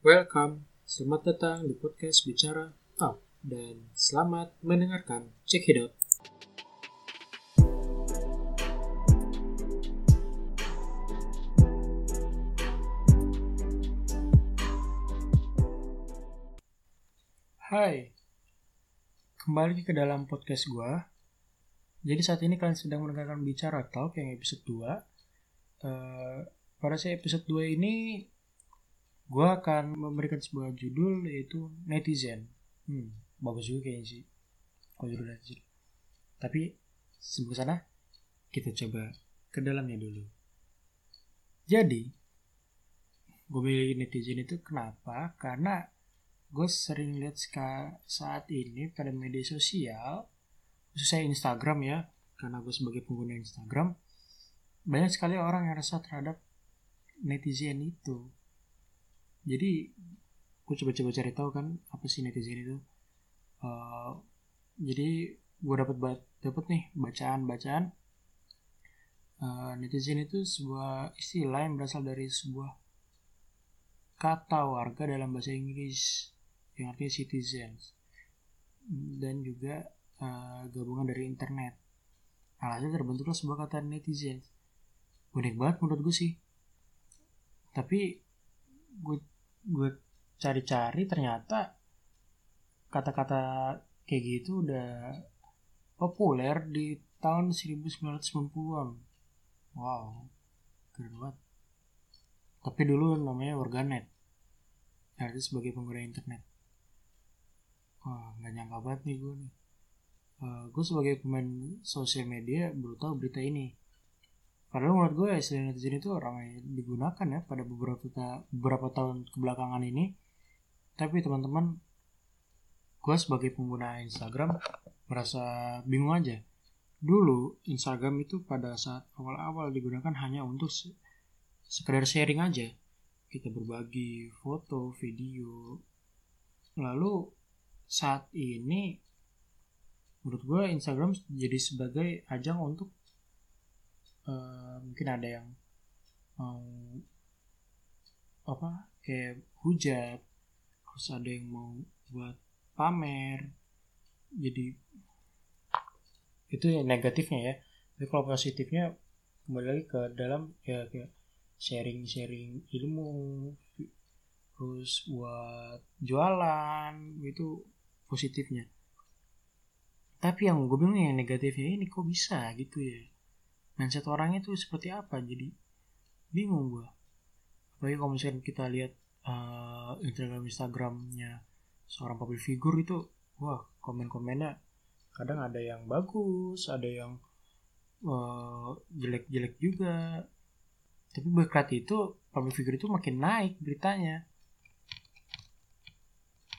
Welcome, selamat datang di podcast Bicara Talk, dan selamat mendengarkan. Check it out. Hai, kembali ke dalam podcast gua. Jadi saat ini kalian sedang mendengarkan Bicara Talk yang episode 2. Pada episode 2 ini gue akan memberikan sebuah judul, yaitu netizen. Bagus juga kayaknya sih kalau judul netizen. Tapi sebelum sana kita coba ke dalamnya dulu. Jadi gue milih netizen itu kenapa? Karena gue sering lihat saat ini pada media sosial, khususnya Instagram ya, karena gue sebagai pengguna Instagram, banyak sekali orang yang resah terhadap netizen itu. Jadi gue coba-coba cari tahu kan apa sih netizen itu. Jadi gue dapat nih bacaan. Netizen itu sebuah istilah yang berasal dari sebuah kata warga dalam bahasa Inggris yang artinya citizens, dan juga gabungan dari internet. Alhasil terbentuklah sebuah kata netizen. Unik banget menurut gue sih. Tapi gue cari-cari ternyata kata-kata kayak gitu udah populer di tahun 1990-an. Wow, keren banget. Tapi dulu namanya warganet, artinya sebagai pengguna internet. Wah, gak nyangka banget nih gue nih. Gue sebagai pemain sosial media baru tahu berita ini. Padahal menurut gue istilah netizen itu ramai digunakan ya pada beberapa tahun kebelakangan ini. Tapi teman-teman, gue sebagai pengguna Instagram merasa bingung aja. Dulu Instagram itu pada saat awal-awal digunakan hanya untuk sekedar sharing aja. Kita berbagi foto, video. Lalu saat ini menurut gue Instagram jadi sebagai ajang untuk mungkin ada yang mau kayak hujat, terus ada yang mau buat pamer. Jadi itu yang negatifnya ya. Tapi kalau positifnya kembali lagi ke dalam ya, kayak sharing ilmu, terus buat jualan, itu positifnya. Tapi yang gue bilang yang negatifnya ini kok bisa gitu ya. Mindset orangnya itu seperti apa, jadi bingung gue. Apalagi kalau misalnya kita lihat Instagramnya seorang public figure itu, wah, komen-komennya kadang ada yang bagus, ada yang jelek-jelek juga. Tapi berkat itu public figure itu makin naik beritanya.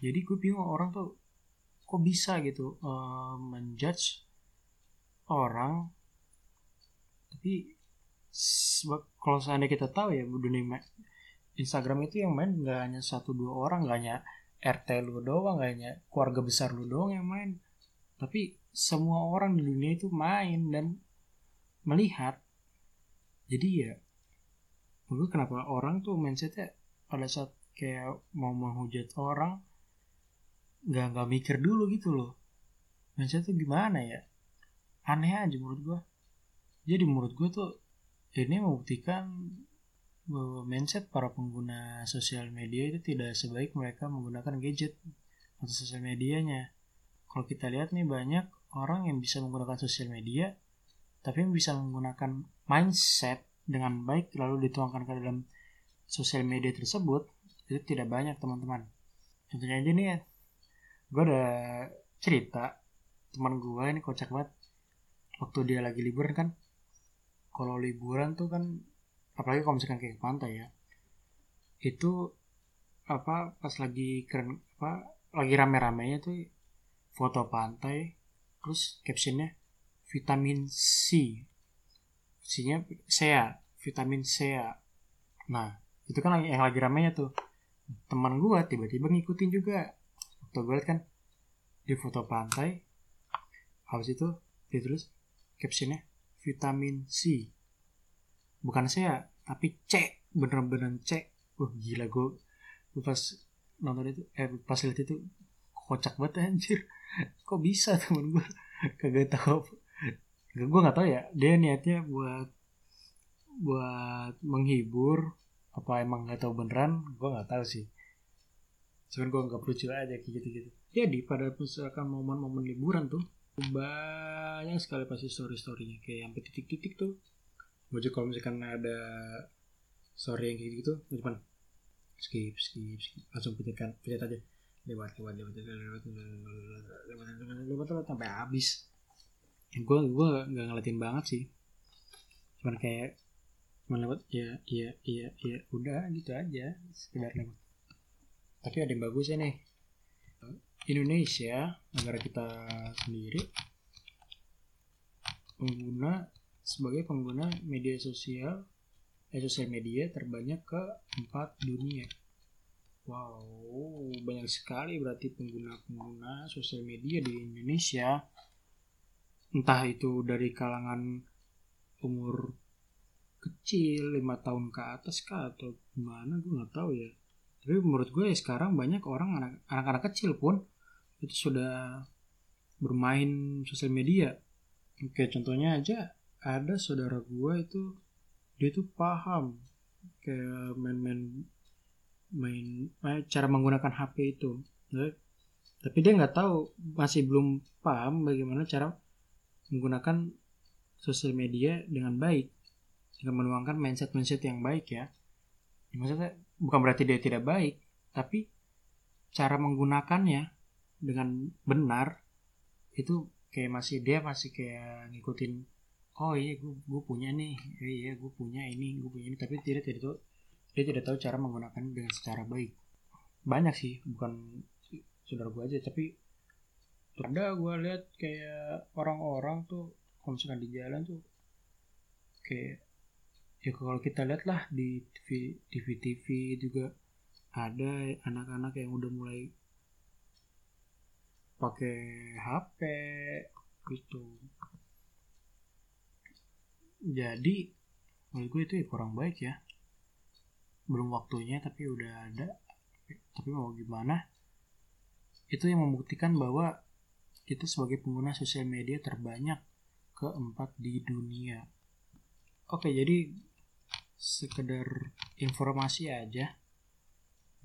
Jadi gue bingung orang tuh kok bisa gitu menjudge orang. Tapi kalau seandainya kita tahu ya, dunia Instagram itu yang main gak hanya 1-2 orang, gak hanya RT lu doang, gak hanya keluarga besar lu doang yang main. Tapi semua orang di dunia itu main dan melihat. Jadi ya, menurut gue kenapa orang tuh mindsetnya pada saat kayak mau menghujat orang gak mikir dulu gitu loh. Mindset tuh gimana ya, aneh aja menurut gue. Jadi menurut gue tuh ini membuktikan bahwa mindset para pengguna sosial media itu tidak sebaik mereka menggunakan gadget atau sosial medianya. Kalau kita lihat nih, banyak orang yang bisa menggunakan sosial media tapi yang bisa menggunakan mindset dengan baik lalu dituangkan ke dalam sosial media tersebut itu tidak banyak, teman-teman. Contohnya aja nih ya, gue ada cerita teman gue ini kocak banget. Waktu dia lagi liburan kan, kalau liburan tuh kan, apalagi kalau misalkan kayak pantai ya, itu pas lagi keren lagi rame-ramenya tuh foto pantai, terus captionnya vitamin C, isinya sea, vitamin sea. Nah itu kan yang lagi ramenya tuh, teman gue tiba-tiba ngikutin juga. Waktu gue liat kan di foto pantai, habis itu ditulis captionnya vitamin C, bukan saya tapi C, bener-bener C. Wah, gila, gue pas nonton itu pas lihat itu kocak banget anjir, kok bisa temen gue kagak tahu. Gue nggak tahu ya dia niatnya buat menghibur apa emang nggak tahu beneran, gue nggak tahu sih. Cuman gue nggak perlu cila aja kayak gitu-gitu. Jadi pada misalkan momen-momen liburan tuh banyak sekali pasti story-storynya kayak sampai titik-titik tuh. Gue juga kalau misalkan ada story yang kayak gitu cuman skip langsung pencet aja lewat sampai habis. Gue nggak ngeliatin banget sih, cuman kayak cuman lewat ya udah gitu aja sekedar lewat. Tapi ada yang bagusnya nih, Indonesia negara kita sendiri sebagai pengguna media sosial media terbanyak keempat dunia. Wow, banyak sekali berarti pengguna sosial media di Indonesia. Entah itu dari kalangan umur kecil 5 tahun ke atas kah atau gimana, gue nggak tahu ya. Tapi menurut gue ya, sekarang banyak orang anak-anak kecil pun itu sudah bermain sosial media. Oke, contohnya aja ada saudara gue itu dia tuh paham kayak main cara menggunakan HP itu. Tapi dia nggak tahu, masih belum paham bagaimana cara menggunakan sosial media dengan baik, dengan menuangkan mindset yang baik ya. Maksudnya bukan berarti dia tidak baik, tapi cara menggunakannya dengan benar itu kayak masih kayak ngikutin. Oh iya, gue punya nih, iya gue punya ini, tapi dia tidak tahu cara menggunakan dengan secara baik. Banyak sih, bukan saudara gue aja, tapi ada gue lihat kayak orang-orang tuh kalau misalkan di jalan tuh kayak ya kalau kita lihat lah di TV juga ada anak-anak yang udah mulai pakai HP gitu. Jadi menurut gue itu ya kurang baik ya, belum waktunya tapi udah ada. Tapi mau gimana, itu yang membuktikan bahwa kita sebagai pengguna sosial media terbanyak keempat di dunia. Oke, jadi sekedar informasi aja,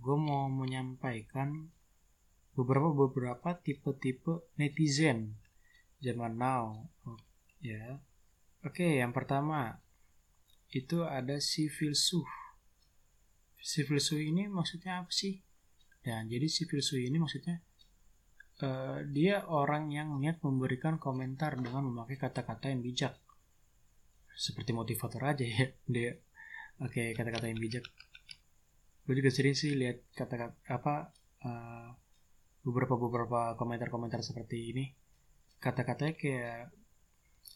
gue mau menyampaikan beberapa tipe-tipe netizen zaman now ya. Oke, yang pertama itu ada si filsuf. Si filsuf ini maksudnya apa sih? Dan jadi si filsuf ini maksudnya dia orang yang niat memberikan komentar dengan memakai kata-kata yang bijak, seperti motivator aja ya dia. Oke, kata-kata yang bijak. Gue juga sering sih lihat kata-kata beberapa komentar-komentar seperti ini. Kata-katanya kayak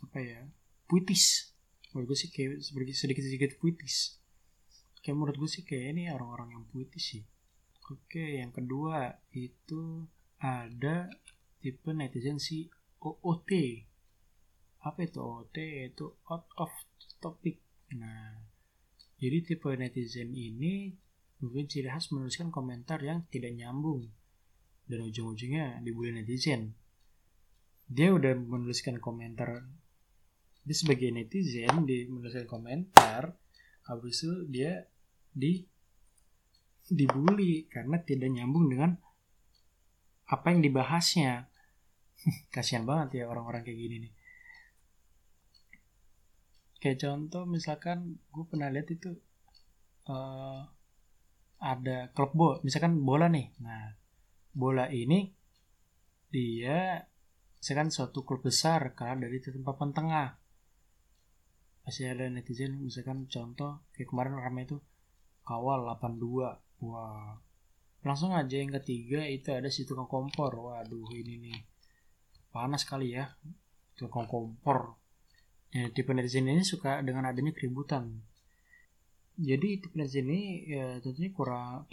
apa ya, puitis. Menurut gue sih kayak sedikit puitis. Kayak menurut gue sih kayak ini orang-orang yang puitis sih. Oke, yang kedua itu ada tipe netizen si OOT. Apa itu OOT? Itu out of topic. Nah, jadi tipe netizen ini mungkin ciri khas menuliskan komentar yang tidak nyambung dan ujung-ujungnya dibully netizen. Dia udah menuliskan komentar, dia sebagai netizen dia menuliskan komentar, habis itu dia dibully karena tidak nyambung dengan apa yang dibahasnya. Kasian banget ya orang-orang kayak gini nih. Kayak contoh misalkan gue pernah lihat itu ada klub bola, misalkan bola nih. Nah, bola ini dia misalkan suatu klub besar karena dari papan tengah. Masih ada netizen misalkan contoh kayak kemarin ramai itu Kawal 82. Wah. Langsung aja yang ketiga itu ada si tukang kompor. Waduh, ini nih panas kali ya, tukang kompor. Ya, tipe netizen ini suka dengan adanya keributan. Jadi tipe netizen ini ya, tentunya kurang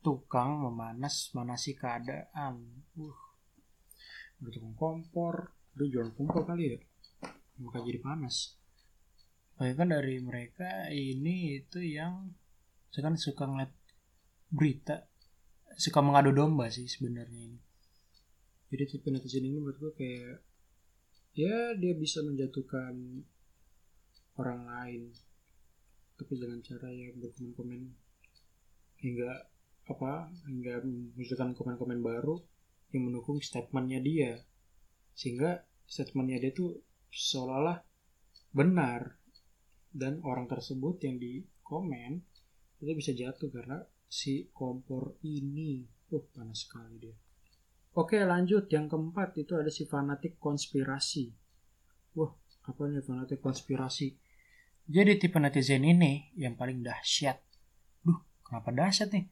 tukang memanasi keadaan. Udah tukang kompor, udah jualan kompor kali ya, maka jadi panas. Bahkan dari mereka ini itu yang misalkan suka ngeliat berita suka mengadu domba sih sebenarnya. Jadi tipe netizen ini menurut gue kayak ya dia bisa menjatuhkan orang lain, tapi dengan cara yang berkomen-komen hingga hingga munculkan komen-komen baru yang mendukung statementnya dia, sehingga statementnya dia tuh seolah-olah benar dan orang tersebut yang di komen itu bisa jatuh karena si kompor ini. Panas sekali dia. Oke, lanjut yang keempat itu ada si fanatik konspirasi. Apa nih fanatik konspirasi? Jadi tipe netizen ini yang paling dahsyat. Kenapa dahsyat nih?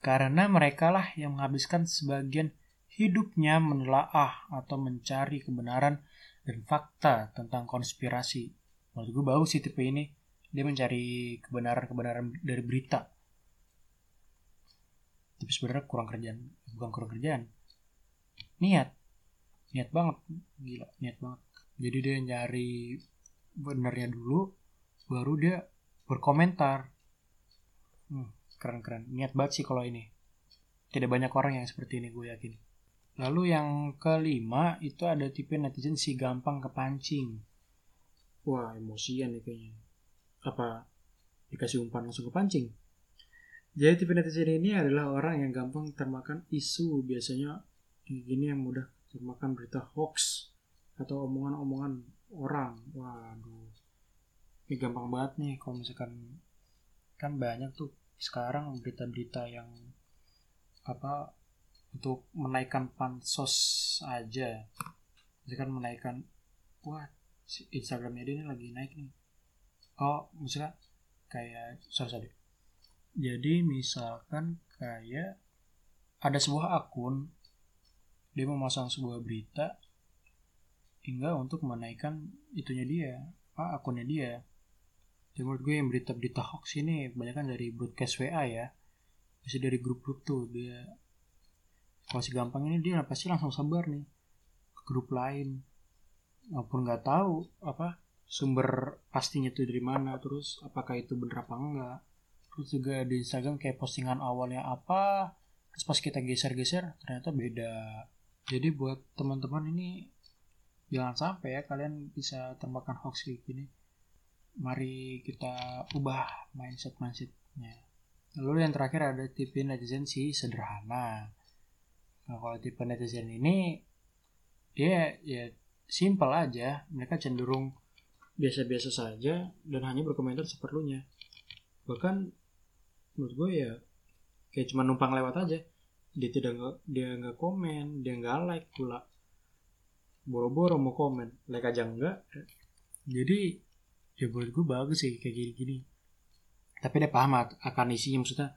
Karena mereka lah yang menghabiskan sebagian hidupnya menelaah atau mencari kebenaran dan fakta tentang konspirasi. Menurut gue bagus sih tipe ini. Dia mencari kebenaran-kebenaran dari berita. Tapi sebenarnya kurang kerjaan. Bukan kurang kerjaan. Niat. Niat banget. Gila, niat banget. Jadi dia nyari benarnya dulu, baru dia berkomentar. Keren-keren. Niat banget sih kalau ini. Tidak banyak orang yang seperti ini, gue yakin. Lalu yang kelima, itu ada tipe netizen si gampang kepancing. Wah, emosian nih kayaknya. Apa dikasih umpan langsung kepancing. Jadi tipe netizen ini adalah orang yang gampang termakan isu, biasanya ini yang mudah termakan berita hoax atau omongan-omongan orang. Waduh, ini gampang banget nih kalau misalkan kan banyak tuh sekarang berita-berita yang untuk menaikkan pansos aja. Misalkan menaikkan Instagramnya dia ini lagi naik nih. Misalkan kayak jadi misalkan kayak ada sebuah akun dia memasang sebuah berita hingga untuk menaikkan itunya dia, akunnya dia. Jadi menurut gue yang berita-berita hoax ini kebanyakan dari broadcast WA ya, masih dari grup-grup tuh dia. Kalau si gampang ini dia pasti langsung sebar nih ke grup lain, walaupun nggak tahu sumber pastinya itu dari mana, terus apakah itu benar apa enggak. Terus juga di Instagram kayak postingan awalnya apa, terus pas kita geser-geser ternyata beda. Jadi buat teman-teman ini jangan sampai ya kalian bisa termakan hoax kayak gini. Mari kita ubah mindset-mindsetnya. Lalu yang terakhir ada tipe netizen si sederhana. Nah, kalau tipe netizen ini dia ya simple aja, mereka cenderung biasa-biasa saja dan hanya berkomentar seperlunya. Bahkan menurut gue ya kayak cuma numpang lewat aja. Dia nggak komen, dia nggak like pula. Boro-boro mau komen, like aja enggak. Jadi ya menurut gue bagus sih kayak gini-gini. Tapi dia paham akan isinya, maksudnya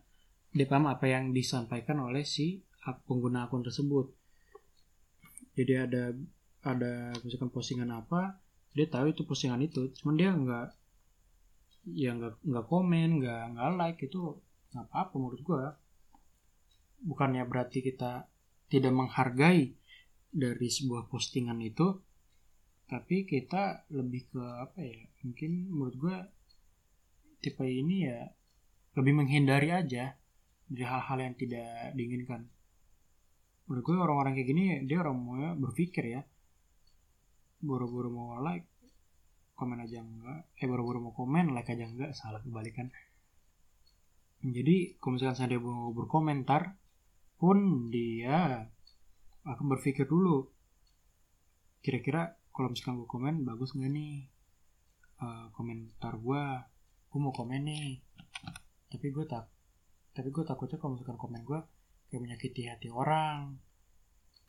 dia paham apa yang disampaikan oleh si pengguna akun tersebut. Jadi ada misalkan postingan apa, dia tahu itu postingan itu, cuman dia nggak komen, nggak like, itu nggak apa-apa menurut gue. Bukannya berarti kita tidak menghargai dari sebuah postingan itu, tapi kita lebih ke mungkin menurut gue tipe ini ya lebih menghindari aja dari hal-hal yang tidak diinginkan. Menurut gue orang-orang kayak gini dia orang mau berpikir ya. Boro-boro mau like, komen aja enggak. Boro-boro mau komen, like aja enggak. Salah, kebalikan. Jadi, kalau misalkan saya mau berkomentar pun dia akan berpikir dulu. Kira-kira kalau misalkan gue komen, bagus enggak nih komentar gue mau komen nih. Tapi gue takutnya kalau misalkan komen gue kayak menyakiti hati orang.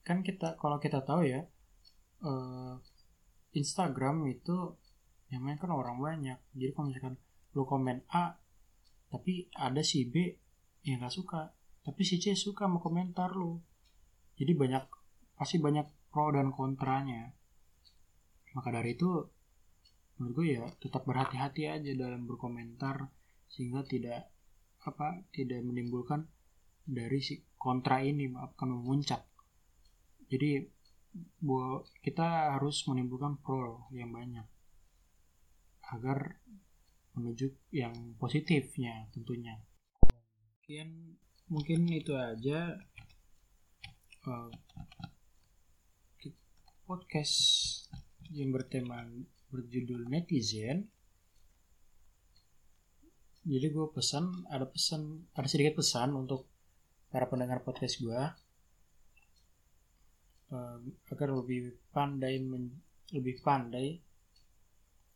Kan kalau kita tahu ya, Instagram itu yang main kan orang banyak. Jadi kalau misalkan lo komen A tapi ada si B yang gak suka, tapi si C suka sama komentar lo, jadi pasti banyak pro dan kontranya. Maka dari itu menurut gue ya tetap berhati-hati aja dalam berkomentar, sehingga tidak menimbulkan dari si kontra ini akan memuncak. Jadi kita harus menimbulkan pro yang banyak agar menuju yang positifnya tentunya. Mungkin mungkin itu aja podcast yang berjudul netizen. Jadi gue ada sedikit pesan untuk para pendengar podcast gue, agar lebih pandai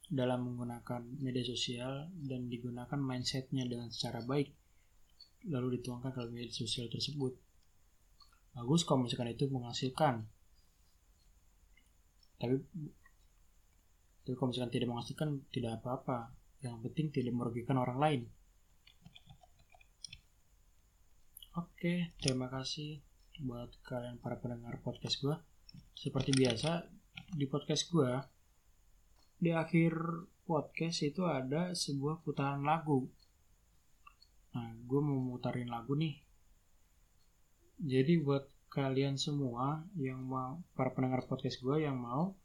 dalam menggunakan media sosial dan digunakan mindsetnya dengan secara baik, lalu dituangkan ke media sosial tersebut. Bagus kalau misalkan itu menghasilkan, tapi kalau misalkan tidak menghasilkan tidak apa-apa, yang penting tidak merugikan orang lain. Oke, terima kasih buat kalian para pendengar podcast gue. Seperti biasa di podcast gue, di akhir podcast itu ada sebuah putaran lagu. Nah, gue mau mutarin lagu nih. Jadi buat kalian semua yang mau, para pendengar podcast gue yang mau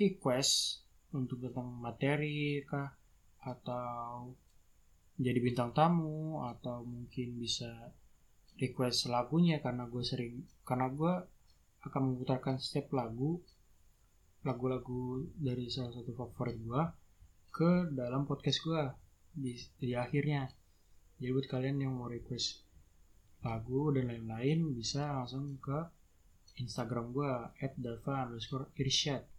request untuk tentang materi kah, atau jadi bintang tamu, atau mungkin bisa request lagunya, karena gue akan memutarkan setiap lagu-lagu dari salah satu favorit gue ke dalam podcast gue di akhirnya. Jadi buat kalian yang mau request lagu dan lain-lain bisa langsung ke Instagram gue @dalfa_irshad,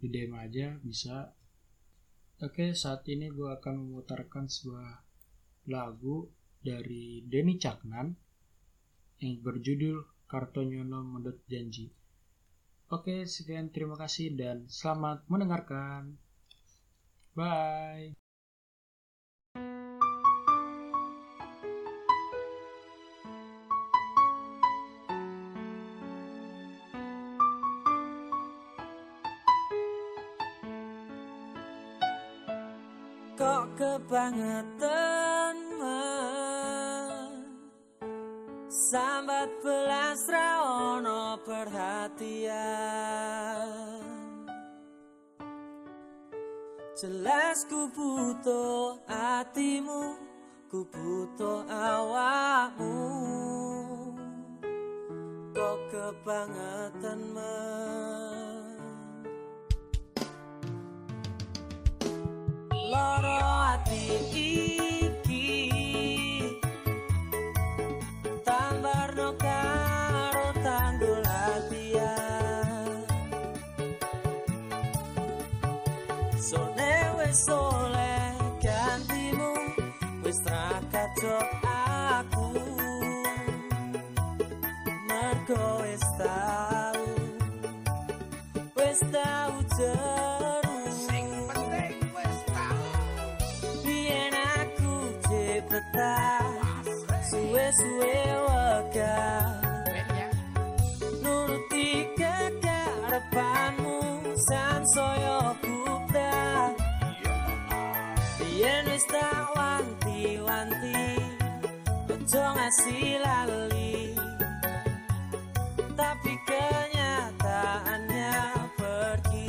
di DM aja bisa. Oke, saat ini gue akan memutarkan sebuah lagu dari Denny Caknan yang berjudul Kartonyono Mudut Janji. Oke, sekian, terima kasih dan selamat mendengarkan. Bye. Kok kebangetan sambat belas raono perhatian, jelas ku butuh hatimu, ku butuh awakmu. Kok kebangetan loro hati iki tambarno karo tanggul latihan, sone wes soleh gantimu wes ra kacok aku, mergo wes tau jelas. Suwe-suwe wakak nuruti kekarepanmu sansoyo kubra, yen wis tak wanti-wanti ojo ngasih lali, tapi kenyataannya pergi.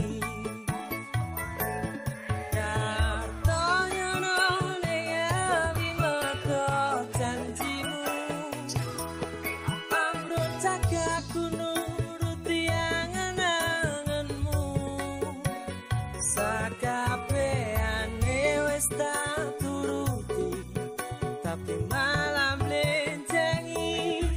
Tapi malam lencengi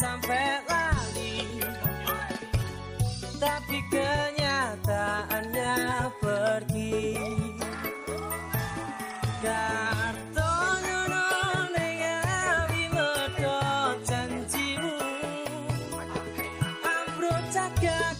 Sampai lali, tapi kenyataannya pergi. Kartonyono nengawi medot janjimu, ambruk cagak.